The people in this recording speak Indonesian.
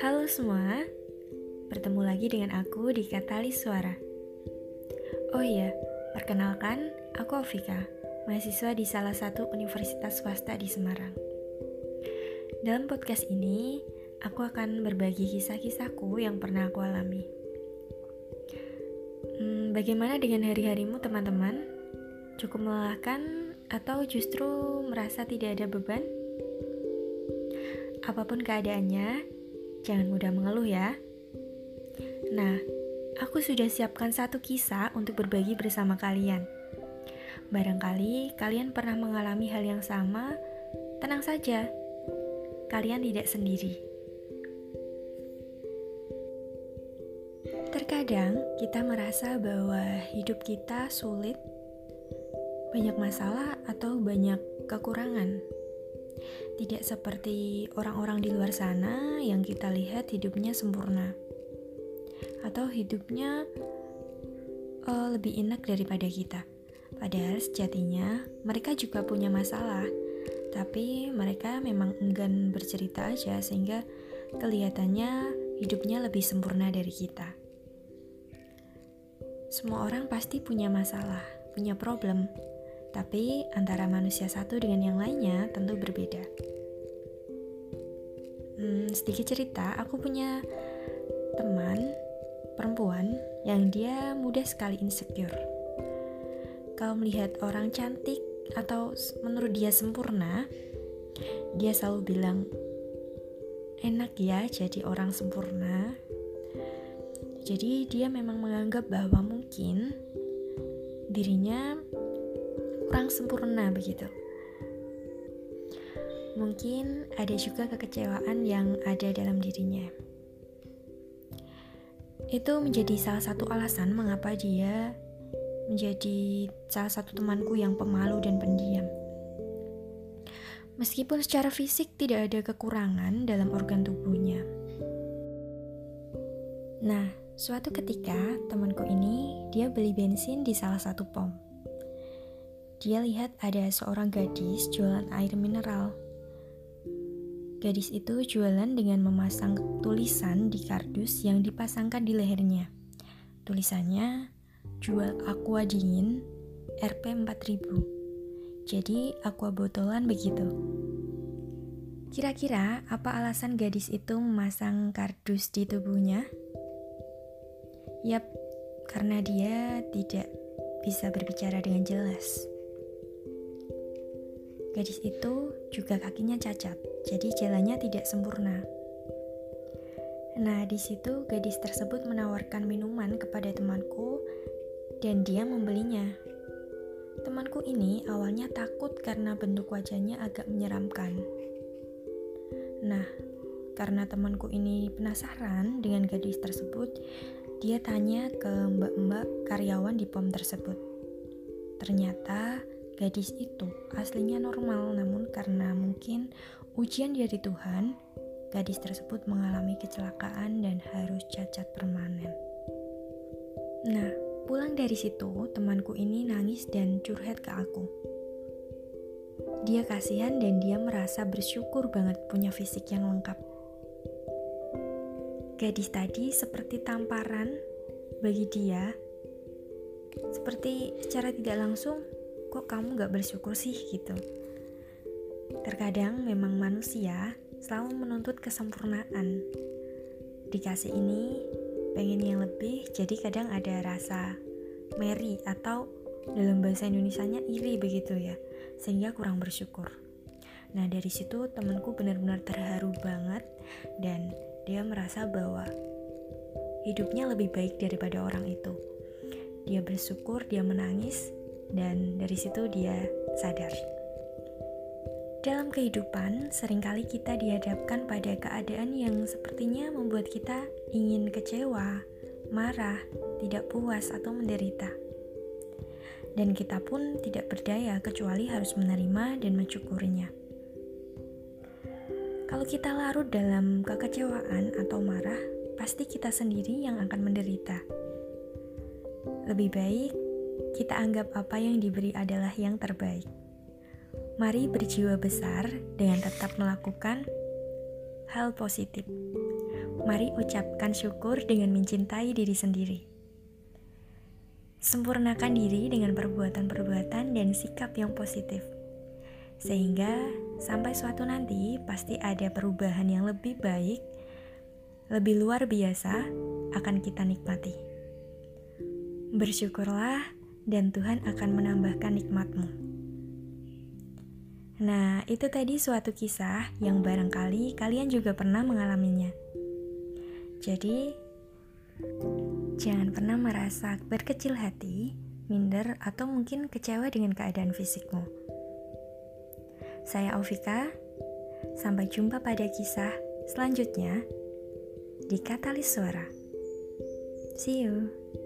Halo semua, bertemu lagi dengan aku di Katalis Suara. Oh iya, perkenalkan, aku Aufika, mahasiswa di salah satu universitas swasta di Semarang. Dalam podcast ini, aku akan berbagi kisah-kisahku yang pernah aku alami. Bagaimana dengan hari-harimu teman-teman? Cukup melelahkan? Atau justru merasa tidak ada beban? Apapun keadaannya, jangan mudah mengeluh ya. Nah, aku sudah siapkan satu kisah untuk berbagi bersama kalian. Barangkali kalian pernah mengalami hal yang sama, tenang saja, kalian tidak sendiri. Terkadang kita merasa bahwa hidup kita sulit, banyak masalah atau banyak kekurangan. Tidak seperti orang-orang di luar sana yang kita lihat hidupnya sempurna atau hidupnya lebih enak daripada kita. Padahal sejatinya mereka juga punya masalah, tapi mereka memang enggan bercerita aja sehingga kelihatannya hidupnya lebih sempurna dari kita. Semua orang pasti punya masalah, punya problem. Tapi antara manusia satu dengan yang lainnya tentu berbeda. Sedikit cerita, aku punya teman perempuan yang dia mudah sekali insecure. Kalau melihat orang cantik atau menurut dia sempurna, dia selalu bilang, enak ya jadi orang sempurna. Jadi dia memang menganggap bahwa mungkin dirinya kurang sempurna begitu. Mungkin ada juga kekecewaan yang ada dalam dirinya. Itu menjadi salah satu alasan mengapa dia menjadi salah satu temanku yang pemalu dan pendiam. Meskipun secara fisik tidak ada kekurangan dalam organ tubuhnya. Nah, suatu ketika temanku ini dia beli bensin di salah satu pom. Dia lihat ada seorang gadis jualan air mineral. Gadis itu jualan dengan memasang tulisan di kardus yang dipasangkan di lehernya. Tulisannya, jual aqua dingin Rp 4000. Jadi aqua botolan begitu. Kira-kira apa alasan gadis itu memasang kardus di tubuhnya? Yap, karena dia tidak bisa berbicara dengan jelas. Gadis itu juga kakinya cacat, jadi jalannya tidak sempurna. Nah, di situ gadis tersebut menawarkan minuman kepada temanku dan dia membelinya. Temanku ini awalnya takut karena bentuk wajahnya agak menyeramkan. Nah, karena temanku ini penasaran dengan gadis tersebut, dia tanya ke mbak-mbak karyawan di pom tersebut. Ternyata gadis itu aslinya normal, namun karena mungkin ujian dari Tuhan, gadis tersebut mengalami kecelakaan dan harus cacat permanen. Nah, pulang dari situ, temanku ini nangis dan curhat ke aku. Dia kasihan dan dia merasa bersyukur banget punya fisik yang lengkap. Gadis tadi seperti tamparan bagi dia, seperti secara tidak langsung, kok kamu gak bersyukur sih gitu. Terkadang memang manusia selalu menuntut kesempurnaan. Dikasih ini, pengen yang lebih, jadi kadang ada rasa meri atau dalam bahasa Indonesianya iri begitu ya, sehingga kurang bersyukur. Nah, dari situ temanku benar-benar terharu banget dan dia merasa bahwa hidupnya lebih baik daripada orang itu. Dia bersyukur, dia menangis. Dan dari situ dia sadar. Dalam kehidupan, seringkali kita dihadapkan pada keadaan yang sepertinya membuat kita ingin kecewa, marah, tidak puas, atau menderita. Dan kita pun tidak berdaya kecuali harus menerima dan mensyukurinya. Kalau kita larut dalam kekecewaan atau marah, pasti kita sendiri yang akan menderita. Lebih baik kita anggap apa yang diberi adalah yang terbaik. Mari berjiwa besar dengan tetap melakukan hal positif. Mari ucapkan syukur dengan mencintai diri sendiri. Sempurnakan diri dengan perbuatan-perbuatan dan sikap yang positif. Sehingga sampai suatu nanti pasti ada perubahan yang lebih baik, lebih luar biasa akan kita nikmati. Bersyukurlah dan Tuhan akan menambahkan nikmatmu. Nah, itu tadi suatu kisah yang barangkali kalian juga pernah mengalaminya. Jadi, jangan pernah merasa berkecil hati, minder, atau mungkin kecewa dengan keadaan fisikmu. Saya Aufika, sampai jumpa pada kisah selanjutnya di Katalis Suara. See you!